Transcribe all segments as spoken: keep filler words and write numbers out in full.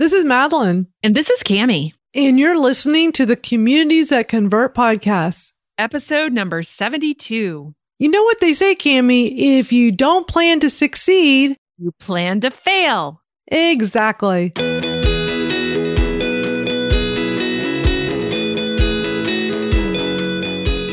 This is Madalyn. And this is Kami. And you're listening to the Communities That Convert podcast. Episode number seventy-two. You know what they say, Kami, if you don't plan to succeed, you plan to fail. Exactly.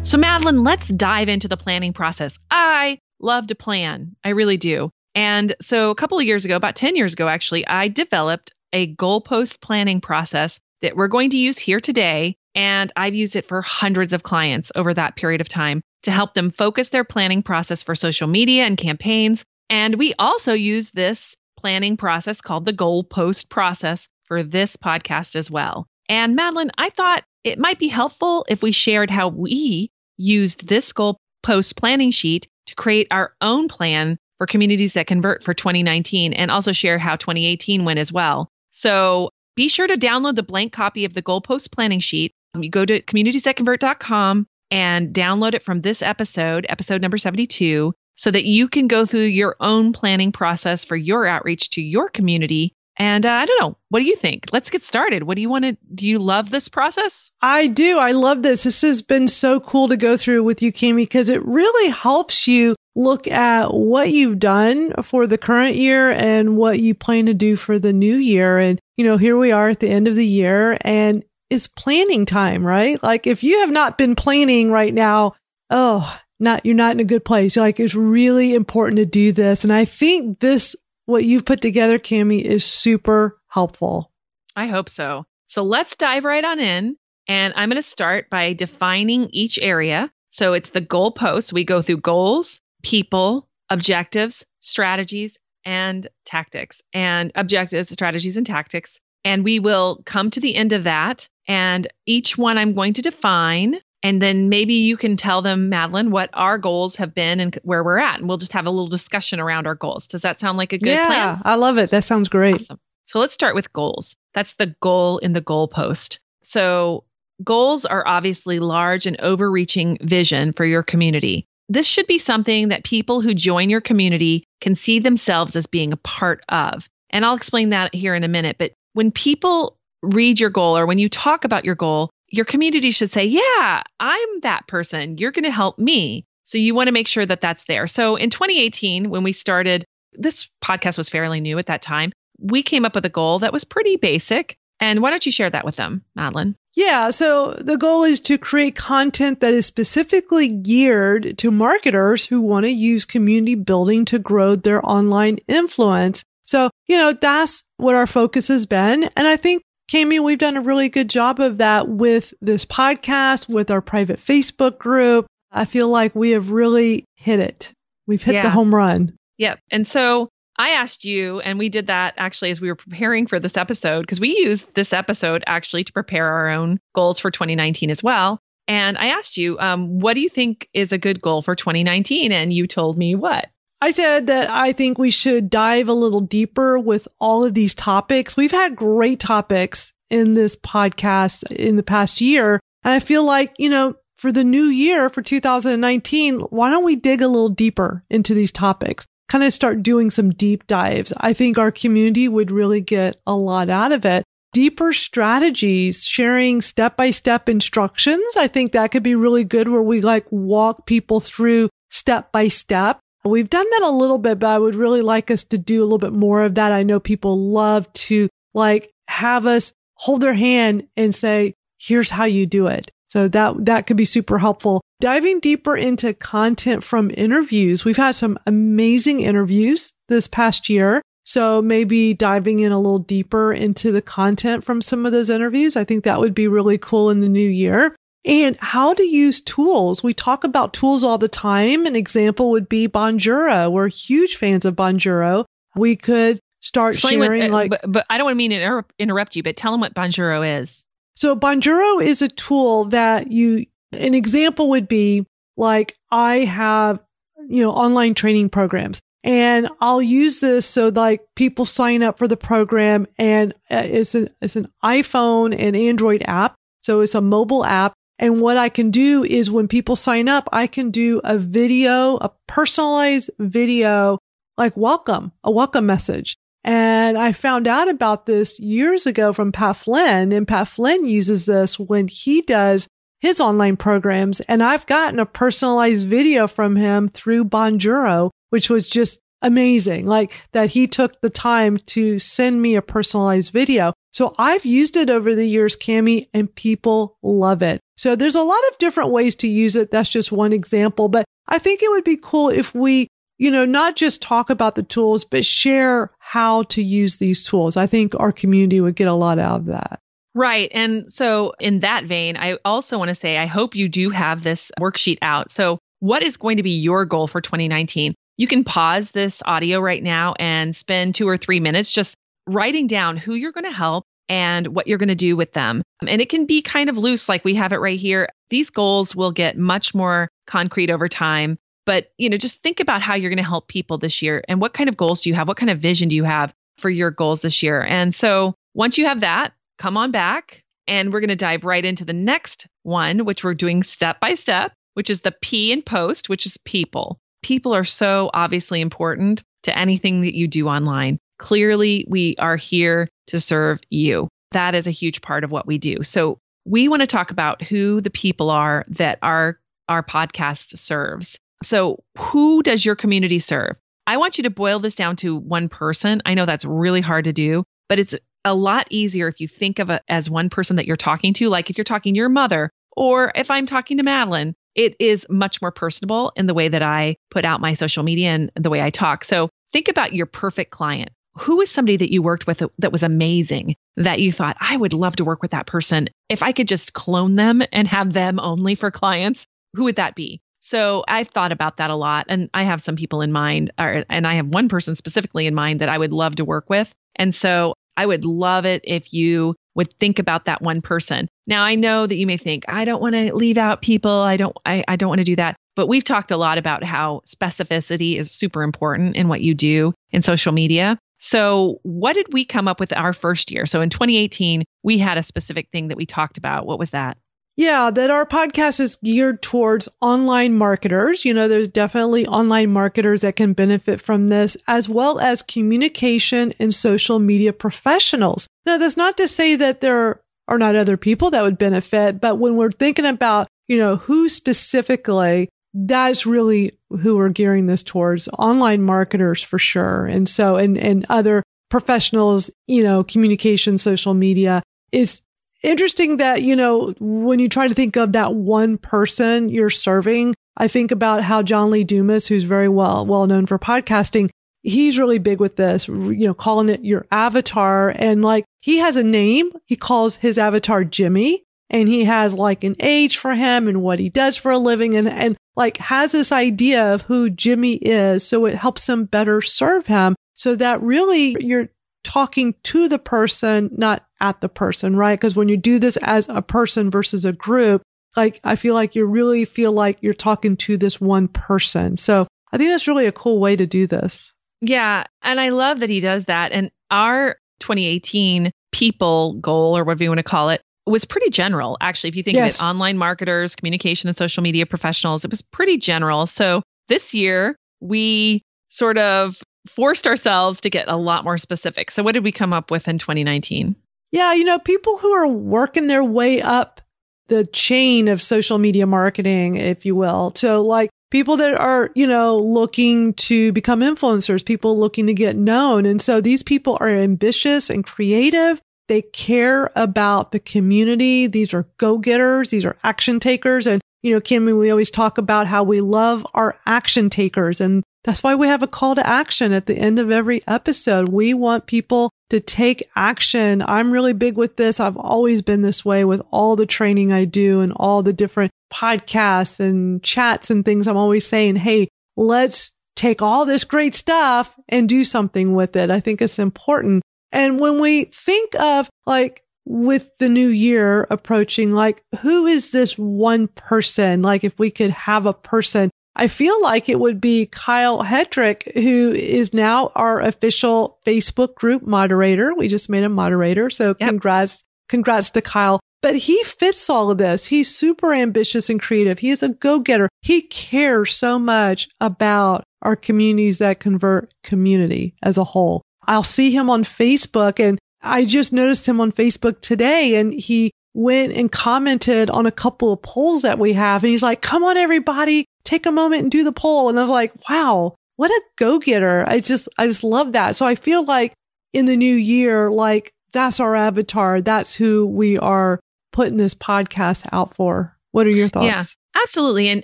So Madalyn, let's dive into the planning process. I love to plan. I really do. And so a couple of years ago, about ten years ago, actually, I developed a goal post planning process that we're going to use here today. And I've used it for hundreds of clients over that period of time to help them focus their planning process for social media and campaigns. And we also use this planning process called the goal post process for this podcast as well. And Madalyn, I thought it might be helpful if we shared how we used this goal post planning sheet to create our own plan for Communities That Convert for twenty nineteen, and also share how twenty eighteen went as well. So be sure to download the blank copy of the goal post planning sheet. You go to communities that convert dot com and download it from this episode, episode number seventy-two, so that you can go through your own planning process for your outreach to your community. And uh, I don't know. What do you think? Let's get started. What do you want to, do you love this process? I do. I love this. This has been so cool to go through with you, Kami, because it really helps you look at what you've done for the current year and what you plan to do for the new year. And, you know, here we are at the end of the year and it's planning time, right? Like if you have not been planning right now, oh, not, you're not in a good place. Like it's really important to do this. And I think this what you've put together, Kami, is super helpful. I hope so. So let's dive right on in. And I'm going to start by defining each area. So it's the goal posts. We go through goals, people, objectives, strategies, and tactics. And objectives, strategies, and tactics. And we will come to the end of that. And each one I'm going to define. And then maybe you can tell them, Madalyn, what our goals have been and where we're at. And we'll just have a little discussion around our goals. Does that sound like a good yeah, plan? Yeah, I love it. That sounds great. Awesome. So let's start with goals. That's the goal in the goal post. So goals are obviously large and overreaching vision for your community. This should be something that people who join your community can see themselves as being a part of. And I'll explain that here in a minute. But when people read your goal or when you talk about your goal, your community should say, yeah, I'm that person. You're going to help me. So you want to make sure that that's there. So in twenty eighteen, when we started, this podcast was fairly new at that time. We came up with a goal that was pretty basic. And why don't you share that with them, Madalyn? Yeah. So the goal is to create content that is specifically geared to marketers who want to use community building to grow their online influence. So, you know, that's what our focus has been. And I think Kami, we've done a really good job of that with this podcast, with our private Facebook group. I feel like we have really hit it. We've hit yeah. the home run. Yep. And so I asked you, and we did that actually as we were preparing for this episode, because we used this episode actually to prepare our own goals for twenty nineteen as well. And I asked you, um, what do you think is a good goal for twenty nineteen? And you told me what? I said that I think we should dive a little deeper with all of these topics. We've had great topics in this podcast in the past year. And I feel like, you know, for the new year, for two thousand nineteen, why don't we dig a little deeper into these topics? Kind of start doing some deep dives. I think our community would really get a lot out of it. Deeper strategies, sharing step-by-step instructions. I think that could be really good where we like walk people through step-by-step. We've done that a little bit, but I would really like us to do a little bit more of that. I know people love to like have us hold their hand and say, here's how you do it. So that, that could be super helpful. Diving deeper into content from interviews. We've had some amazing interviews this past year. So maybe diving in a little deeper into the content from some of those interviews. I think that would be really cool in the new year. And how to use tools. We talk about tools all the time. An example would be Bonjoro. We're huge fans of Bonjoro. We could start Explain sharing what, uh, like... But, but I don't want to mean to inter- interrupt you, but tell them what Bonjoro is. So Bonjoro is a tool that you... An example would be like, I have, you know, online training programs. And I'll use this so like people sign up for the program, and it's an, it's an iPhone and Android app. So it's a mobile app. And what I can do is when people sign up, I can do a video, a personalized video, like welcome, a welcome message. And I found out about this years ago from Pat Flynn, and Pat Flynn uses this when he does his online programs. And I've gotten a personalized video from him through Bonjoro, which was just amazing, like that he took the time to send me a personalized video. So I've used it over the years, Kami, and people love it. So there's a lot of different ways to use it. That's just one example. But I think it would be cool if we, you know, not just talk about the tools, but share how to use these tools. I think our community would get a lot out of that. Right. And so in that vein, I also want to say, I hope you do have this worksheet out. So what is going to be your goal for twenty nineteen? You can pause this audio right now and spend two or three minutes just writing down who you're going to help and what you're going to do with them. And it can be kind of loose, like we have it right here. These goals will get much more concrete over time. But, you know, just think about how you're going to help people this year and what kind of goals do you have? What kind of vision do you have for your goals this year? And so once you have that, come on back and we're going to dive right into the next one, which we're doing step by step, which is the P in post, which is people. People are so obviously important to anything that you do online. Clearly, we are here to serve you. That is a huge part of what we do. So we want to talk about who the people are that our, our podcast serves. So who does your community serve? I want you to boil this down to one person. I know that's really hard to do, but it's a lot easier if you think of it as one person that you're talking to, like if you're talking to your mother, or if I'm talking to Madalyn, it is much more personable in the way that I put out my social media and the way I talk. So think about your perfect client. Who is somebody that you worked with that was amazing, that you thought, I would love to work with that person. If I could just clone them and have them only for clients, who would that be? So I've thought about that a lot. And I have some people in mind, or, and I have one person specifically in mind that I would love to work with. And so I would love it if you would think about that one person. Now, I know that you may think, I don't want to leave out people. I don't I, I don't want to do that. But we've talked a lot about how specificity is super important in what you do in social media. So what did we come up with our first year? So in twenty eighteen, we had a specific thing that we talked about. What was that? Yeah, that our podcast is geared towards online marketers. You know, there's definitely online marketers that can benefit from this, as well as communication and social media professionals. Now, that's not to say that there are not other people that would benefit, but when we're thinking about, you know, who specifically, that's really who we're gearing this towards, online marketers for sure. And so, and, and other professionals, you know, communication, social media is interesting that, you know, when you try to think of that one person you're serving, I think about how John Lee Dumas, who's very well, well known for podcasting, he's really big with this, you know, calling it your avatar. And like, he has a name. He calls his avatar Jimmy, and he has like an age for him and what he does for a living, and, and like has this idea of who Jimmy is. So it helps him better serve him, so that really you're talking to the person, not at the person, right? Because when you do this as a person versus a group, like I feel like you really feel like you're talking to this one person. So I think that's really a cool way to do this. Yeah. And I love that he does that. And our twenty eighteen people goal, or whatever you want to call it, was pretty general. Actually, if you think yes. of it, online marketers, communication and social media professionals, it was pretty general. So this year we sort of forced ourselves to get a lot more specific. So what did we come up with in twenty nineteen? Yeah, you know, people who are working their way up the chain of social media marketing, if you will. So like people that are, you know, looking to become influencers, people looking to get known. And so these people are ambitious and creative, They care about the community. These are go-getters. These are action takers. And, you know, Kami, we always talk about how we love our action takers. And that's why we have a call to action at the end of every episode. We want people to take action. I'm really big with this. I've always been this way with all the training I do and all the different podcasts and chats and things. I'm always saying, hey, let's take all this great stuff and do something with it. I think it's important. And when we think of, like, with the new year approaching, like, who is this one person? Like, if we could have a person, I feel like it would be Kyle Hedrick, who is now our official Facebook group moderator. We just made him moderator. So yep. congrats, congrats to Kyle. But he fits all of this. He's super ambitious and creative. He is a go-getter. He cares so much about our communities that convert community as a whole. I'll see him on Facebook, and I just noticed him on Facebook today, and he went and commented on a couple of polls that we have. And he's like, come on, everybody, take a moment and do the poll. And I was like, wow, what a go-getter. I just, I just love that. So I feel like in the new year, like, that's our avatar. That's who we are putting this podcast out for. What are your thoughts? Yeah. Absolutely. And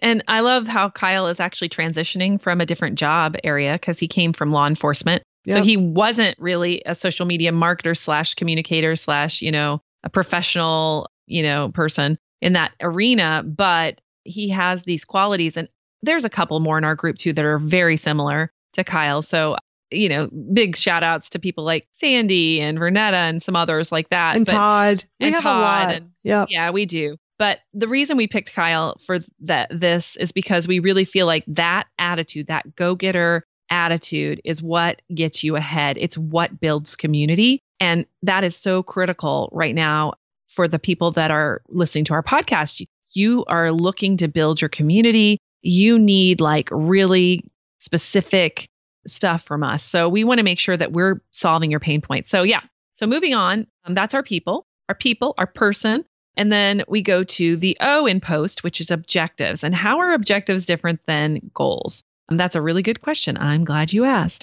and I love how Kyle is actually transitioning from a different job area, because he came from law enforcement. Yep. So he wasn't really a social media marketer slash communicator slash, you know, a professional, you know, person in that arena. But he has these qualities. And there's a couple more in our group, too, that are very similar to Kyle. So, you know, big shout outs to people like Sandy and Vernetta and some others like that. And but, Todd. We and have Todd. A lot. And, yep. Yeah, we do. But the reason we picked Kyle for that this is because we really feel like that attitude, that go-getter attitude, is what gets you ahead. It's what builds community. And that is so critical right now for the people that are listening to our podcast. You are looking to build your community. You need, like, really specific stuff from us. So we want to make sure that we're solving your pain points. So yeah. So moving on, um, that's our people, our people, our person. And then we go to the O in post, which is objectives. And how are objectives different than goals? And that's a really good question. I'm glad you asked.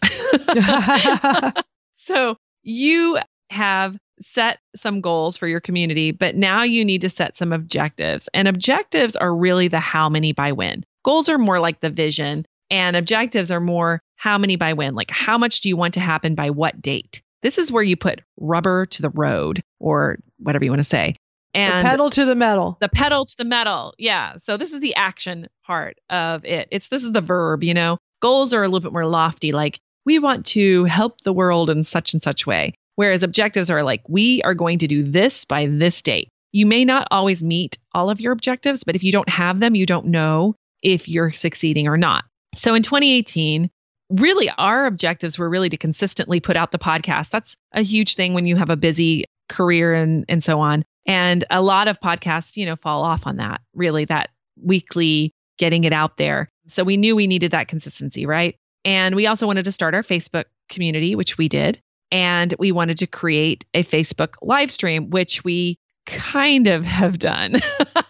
So you have set some goals for your community, but now you need to set some objectives. And objectives are really the how many by when. Goals are more like the vision, and objectives are more how many by when. Like, how much do you want to happen by what date? This is where you put rubber to the road, or whatever you want to say. And the pedal to the metal. The pedal to the metal. Yeah. So this is the action part of it. It's this is the verb, you know. Goals are a little bit more lofty, like, we want to help the world in such and such way. Whereas objectives are like, we are going to do this by this date. You may not always meet all of your objectives, but if you don't have them, you don't know if you're succeeding or not. So in twenty eighteen, really, our objectives were really to consistently put out the podcast. That's a huge thing when you have a busy career and, and so on. And a lot of podcasts, you know, fall off on that, really, that weekly getting it out there. So we knew we needed that consistency, right? And we also wanted to start our Facebook community, which we did. And we wanted to create a Facebook live stream, which we kind of have done.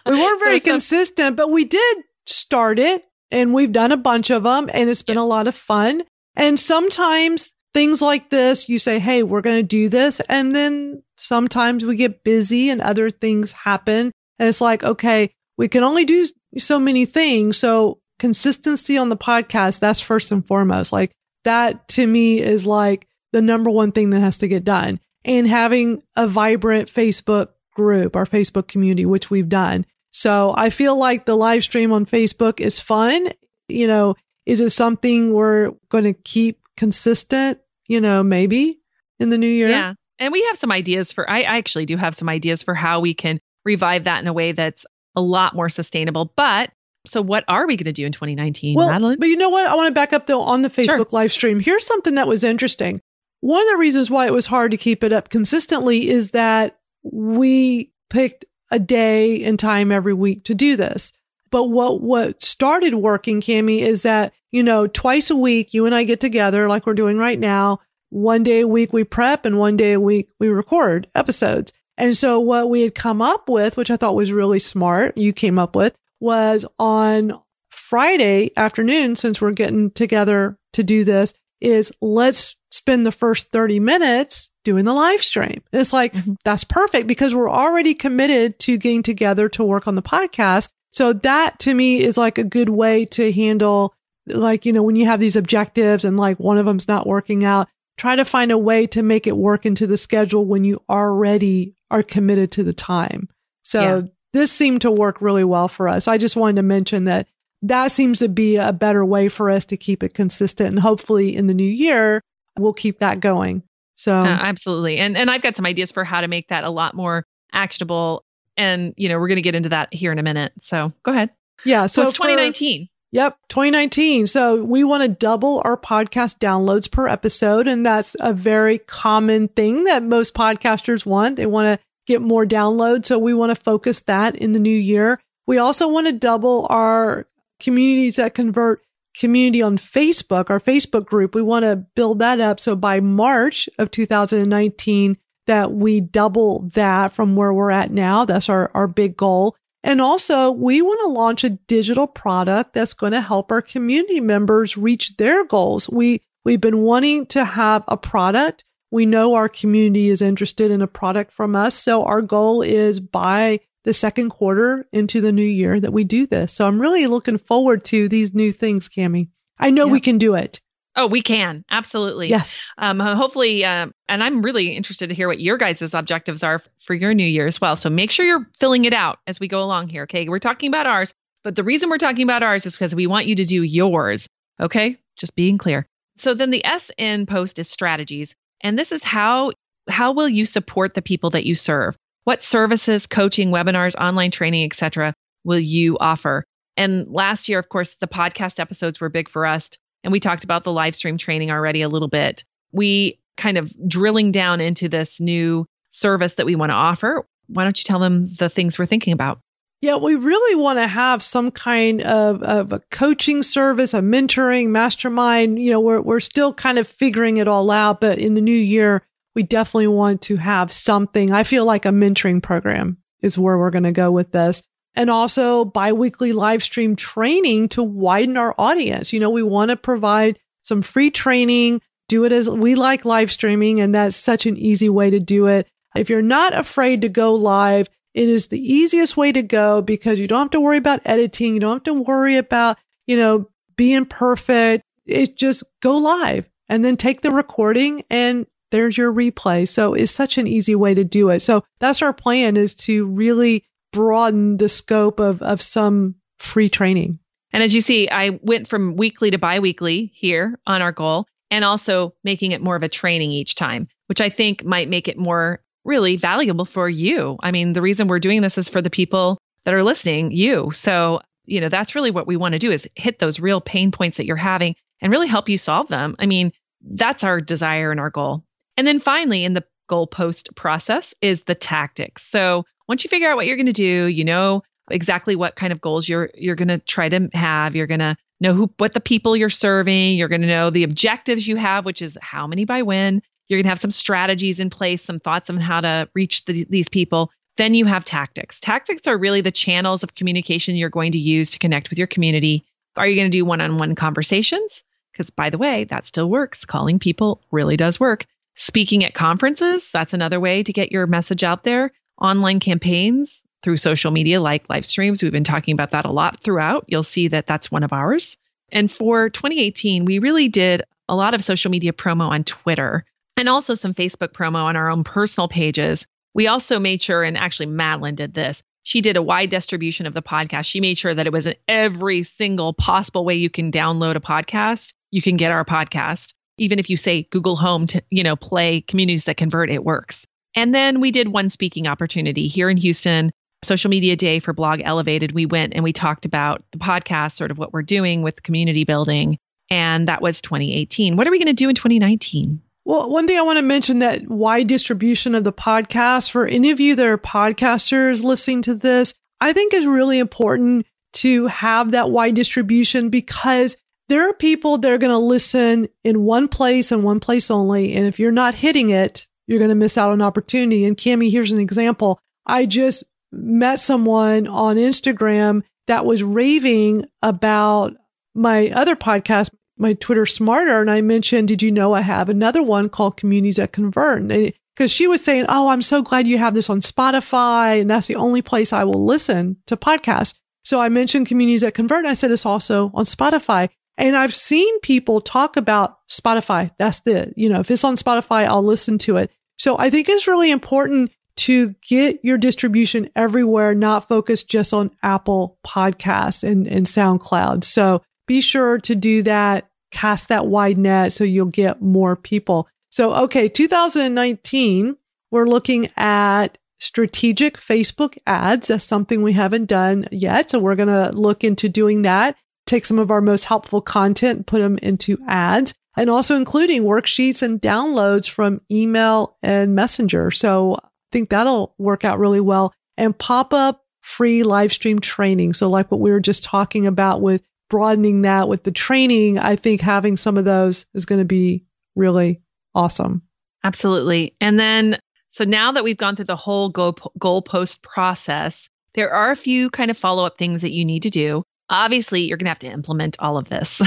We weren't very so, consistent, but we did start it. And we've done a bunch of them. And it's been yeah. a lot of fun. And sometimes things like this, you say, hey, we're going to do this. And then sometimes we get busy and other things happen. And it's like, okay, we can only do so many things. So consistency on the podcast, that's first and foremost. Like, that to me is like the number one thing that has to get done. And having a vibrant Facebook group, our Facebook community, which we've done. So I feel like the live stream on Facebook is fun. You know, is it something we're going to keep consistent, you know, maybe in the new year? Yeah. And we have some ideas for, I, I actually do have some ideas for how we can revive that in a way that's a lot more sustainable. But so what are we going to do in twenty nineteen, well, Madalyn? But you know what? I want to back up though on the Facebook sure. live stream. Here's something that was interesting. One of the reasons why it was hard to keep it up consistently is that we picked a day and time every week to do this. But what, what started working, Kami, is that, you know, twice a week, you and I get together like we're doing right now. One day a week we prep and one day a week we record episodes. And so what we had come up with, which I thought was really smart, you came up with, was on Friday afternoon, since we're getting together to do this, is let's spend the first thirty minutes doing the live stream. And it's like, mm-hmm. that's perfect because we're already committed to getting together to work on the podcast. So that to me is like a good way to handle, like, you know, when you have these objectives and like one of them's not working out, try to find a way to make it work into the schedule when you already are committed to the time. So yeah. this seemed to work really well for us. I just wanted to mention that that seems to be a better way for us to keep it consistent. And hopefully in the new year, we'll keep that going. So uh, absolutely. And, and I've got some ideas for how to make that a lot more actionable. And, you know, we're going to get into that here in a minute. So go ahead. Yeah. So, so it's twenty nineteen. For, yep. twenty nineteen. So we want to double our podcast downloads per episode. And that's a very common thing that most podcasters want. They want to get more downloads. So we want to focus that in the new year. We also want to double our Communities That Convert community on Facebook, our Facebook group. We want to build that up. So by March of two thousand nineteen, that we double that from where we're at now. That's our, our big goal. And also, we want to launch a digital product that's going to help our community members reach their goals. We, we've been wanting to have a product. We know our community is interested in a product from us. So our goal is by the second quarter into the new year that we do this. So I'm really looking forward to these new things, Kami. I know yeah. we can do it. Oh, we can. Absolutely. Yes. Um, hopefully, um, and I'm really interested to hear what your guys' objectives are for your new year as well. So make sure you're filling it out as we go along here. Okay. We're talking about ours, but the reason we're talking about ours is because we want you to do yours. Okay. Just being clear. So then the S in post is strategies. And this is how, how will you support the people that you serve? What services, coaching, webinars, online training, et cetera, will you offer? And last year, of course, the podcast episodes were big for us. And we talked about the live stream training already a little bit. We kind of drilling down into this new service that we want to offer. Why don't you tell them the things we're thinking about? Yeah, we really want to have some kind of, of a coaching service, a mentoring, mastermind. You know, we're we're still kind of figuring it all out, but in the new year, we definitely want to have something. I feel like a mentoring program is where we're going to go with this. And also biweekly live stream training to widen our audience. You know, we want to provide some free training, do it as we like live streaming, and that's such an easy way to do it. If you're not afraid to go live, it is the easiest way to go because you don't have to worry about editing. You don't have to worry about, you know, being perfect. It's just go live and then take the recording and there's your replay. So it's such an easy way to do it. So that's our plan, is to really broaden the scope of, of some free training. And as you see, I went from weekly to biweekly here on our goal, and also making it more of a training each time, which I think might make it more really valuable for you. I mean, the reason we're doing this is for the people that are listening, you. So, you know, that's really what we want to do, is hit those real pain points that you're having and really help you solve them. I mean, that's our desire and our goal. And then finally, in the goal post process is the tactics. So once you figure out what you're going to do, you know exactly what kind of goals you're you're going to try to have. You're going to know who, what the people you're serving. You're going to know the objectives you have, which is how many by when. You're going to have some strategies in place, some thoughts on how to reach the, these people. Then you have tactics. Tactics are really the channels of communication you're going to use to connect with your community. Are you going to do one-on-one conversations? Because by the way, that still works. Calling people really does work. Speaking at conferences, that's another way to get your message out there. Online campaigns through social media, like live streams. We've been talking about that a lot throughout. You'll see that that's one of ours. And for twenty eighteen, we really did a lot of social media promo on Twitter and also some Facebook promo on our own personal pages. We also made sure, and actually Madalyn did this, she did a wide distribution of the podcast. She made sure that it was in every single possible way you can download a podcast. You can get our podcast. Even if you say Google Home to, you know, play Communities That Convert, it works. And then we did one speaking opportunity here in Houston, Social Media Day for Blog Elevated. We went and we talked about the podcast, sort of what we're doing with community building. And that was twenty eighteen. What are we going to do in twenty nineteen? Well, one thing I want to mention, that wide distribution of the podcast, for any of you that are podcasters listening to this, I think is really important to have that wide distribution, because there are people that are going to listen in one place and one place only. And if you're not hitting it, you're going to miss out on opportunity. And Kami, here's an example. I just met someone on Instagram that was raving about my other podcast, my Twitter Smarter, and I mentioned, did you know I have another one called Communities That Convert? Because she was saying, oh, I'm so glad you have this on Spotify, and that's the only place I will listen to podcasts. So I mentioned Communities That Convert, and I said it's also on Spotify. And I've seen people talk about Spotify. That's the, you know, if it's on Spotify, I'll listen to it. So I think it's really important to get your distribution everywhere, not focus just on Apple Podcasts and, and SoundCloud. So be sure to do that, cast that wide net so you'll get more people. So, okay, two thousand nineteen, we're looking at strategic Facebook ads. That's something we haven't done yet. So we're going to look into doing that. Take some of our most helpful content, put them into ads, and also including worksheets and downloads from email and Messenger. So I think that'll work out really well. And pop-up free live stream training. So like what we were just talking about with broadening that with the training, I think having some of those is going to be really awesome. Absolutely. And then, so now that we've gone through the whole goal, goal post process, there are a few kind of follow-up things that you need to do. Obviously, you're going to have to implement all of this.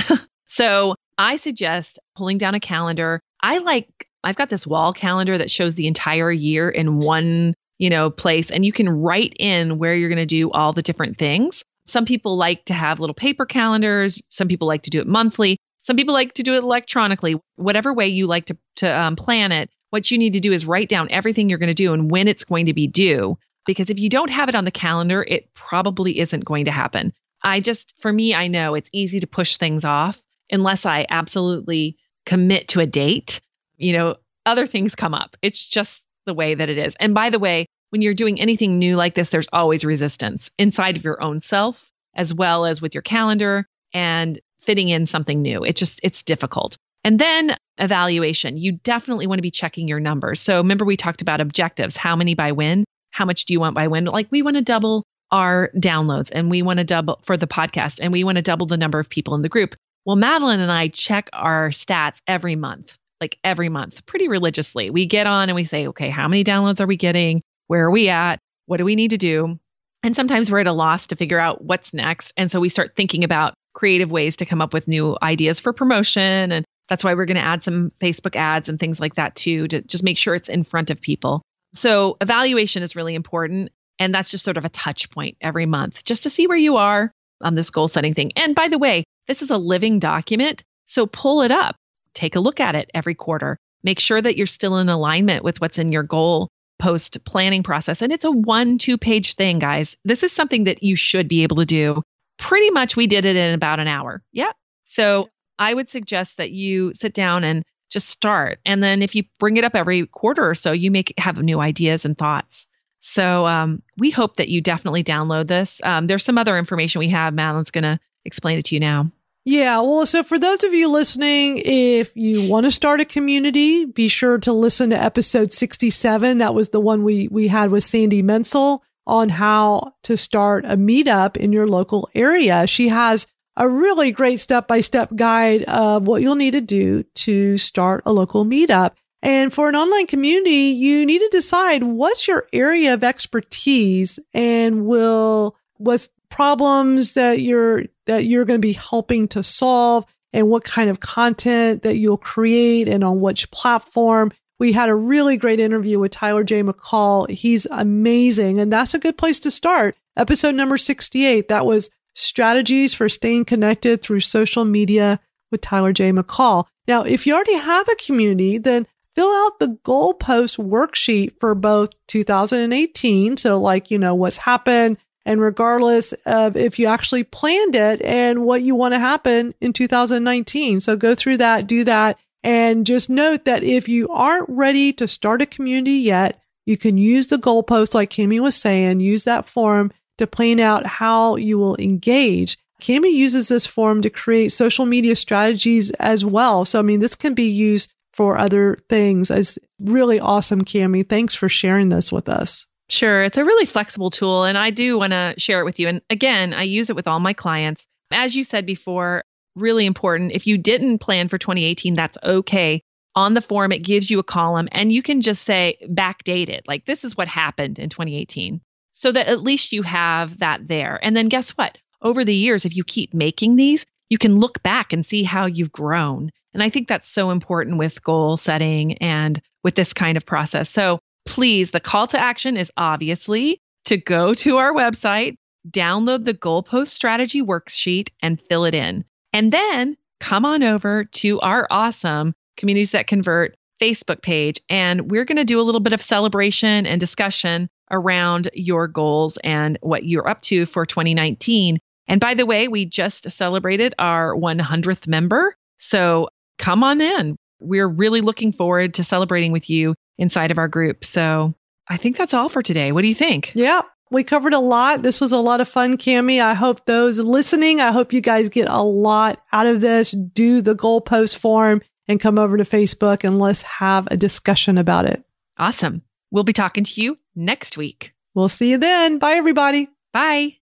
So I suggest pulling down a calendar. I like, I've got this wall calendar that shows the entire year in one, you know, place, and you can write in where you're going to do all the different things. Some people like to have little paper calendars. Some people like to do it monthly. Some people like to do it electronically. Whatever way you like to, to um, plan it, what you need to do is write down everything you're going to do and when it's going to be due. Because if you don't have it on the calendar, it probably isn't going to happen. I just, for me, I know it's easy to push things off unless I absolutely commit to a date. You know, other things come up. It's just the way that it is. And by the way, when you're doing anything new like this, there's always resistance inside of your own self, as well as with your calendar and fitting in something new. It just, it's difficult. And then evaluation. You definitely want to be checking your numbers. So remember we talked about objectives, how many by when, how much do you want by when? Like we want to double our downloads, and we want to double for the podcast, and we want to double the number of people in the group. Well, Madalyn and I check our stats every month, like every month, pretty religiously. We get on and we say, okay, how many downloads are we getting? Where are we at? What do we need to do? And sometimes we're at a loss to figure out what's next. And so we start thinking about creative ways to come up with new ideas for promotion. And that's why we're going to add some Facebook ads and things like that too, to just make sure it's in front of people. So evaluation is really important. And that's just sort of a touch point every month, just to see where you are on this goal setting thing. And by the way, this is a living document. So pull it up, take a look at it every quarter, make sure that you're still in alignment with what's in your goal post planning process. And it's a one, two page thing, guys. This is something that you should be able to do. Pretty much we did it in about an hour. Yeah. So I would suggest that you sit down and just start. And then if you bring it up every quarter or so, you may have new ideas and thoughts. So um, we hope that you definitely download this. Um, there's some other information we have. Madalyn's going to explain it to you now. Yeah. Well, so for those of you listening, if you want to start a community, be sure to listen to episode sixty-seven. That was the one we, we had with Sandy Menzel on how to start a meetup in your local area. She has a really great step-by-step guide of what you'll need to do to start a local meetup. And for an online community, you need to decide what's your area of expertise and will what's problems that you're that you're going to be helping to solve, and what kind of content that you'll create and on which platform. We had a really great interview with Tyler J. McCall. He's amazing, and that's a good place to start. Episode number sixty-eight, that was strategies for staying connected through social media with Tyler J. McCall. Now, if you already have a community, then fill out the goal post worksheet for both two thousand eighteen. So like, you know, what's happened, and regardless of if you actually planned it and what you want to happen in two thousand nineteen. So go through that, do that. And just note that if you aren't ready to start a community yet, you can use the goal post, like Kami was saying, use that form to plan out how you will engage. Kami uses this form to create social media strategies as well. So, I mean, this can be used for other things. It's really awesome, Kami. Thanks for sharing this with us. Sure. It's a really flexible tool, and I do want to share it with you. And again, I use it with all my clients. As you said before, really important. If you didn't plan for twenty eighteen, that's okay. On the form, it gives you a column, and you can just say backdate it. Like, this is what happened in twenty eighteen, so that at least you have that there. And then guess what? Over the years, if you keep making these, you can look back and see how you've grown. And I think that's so important with goal setting and with this kind of process. So please, the call to action is obviously to go to our website, download the Goal Post strategy worksheet and fill it in. And then come on over to our awesome Communities That Convert Facebook page. And we're going to do a little bit of celebration and discussion around your goals and what you're up to for twenty nineteen. And by the way, we just celebrated our hundredth member. So come on in. We're really looking forward to celebrating with you inside of our group. So I think that's all for today. What do you think? Yeah. We covered a lot. This was a lot of fun, Kami. I hope those listening, I hope you guys get a lot out of this. Do the Goal Post form and come over to Facebook and let's have a discussion about it. Awesome. We'll be talking to you next week. We'll see you then. Bye, everybody. Bye.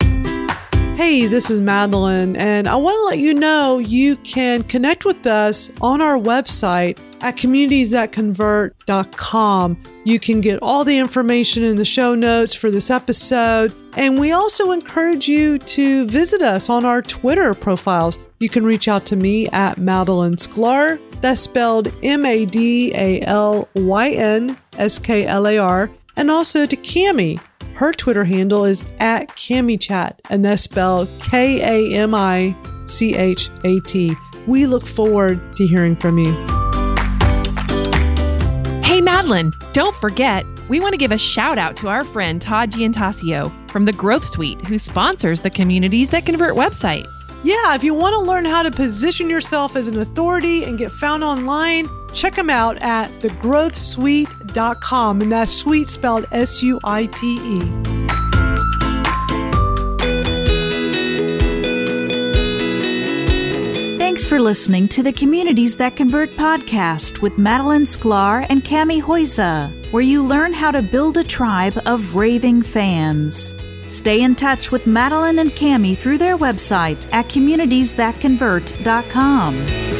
Hey, this is Madalyn, and I want to let you know you can connect with us on our website at communities that convert dot com. You can get all the information in the show notes for this episode, and we also encourage you to visit us on our Twitter profiles. You can reach out to me at Madalyn Sklar. That's spelled M A D A L Y N S K L A R, and also to Kami. Her Twitter handle is at KamiChat, and that's spelled K A M I C H A T. We look forward to hearing from you. Hey, Madalyn, don't forget, we want to give a shout out to our friend Todd Gientasio from The Growth Suite, who sponsors the Communities That Convert website. Yeah, if you want to learn how to position yourself as an authority and get found online, check them out at the growth suite dot com, and that's suite spelled S U I T E. Thanks for listening to the Communities That Convert podcast with Madalyn Sklar and Kami Huyse, where you learn how to build a tribe of raving fans. Stay in touch with Madalyn and Kami through their website at communities that convert dot com.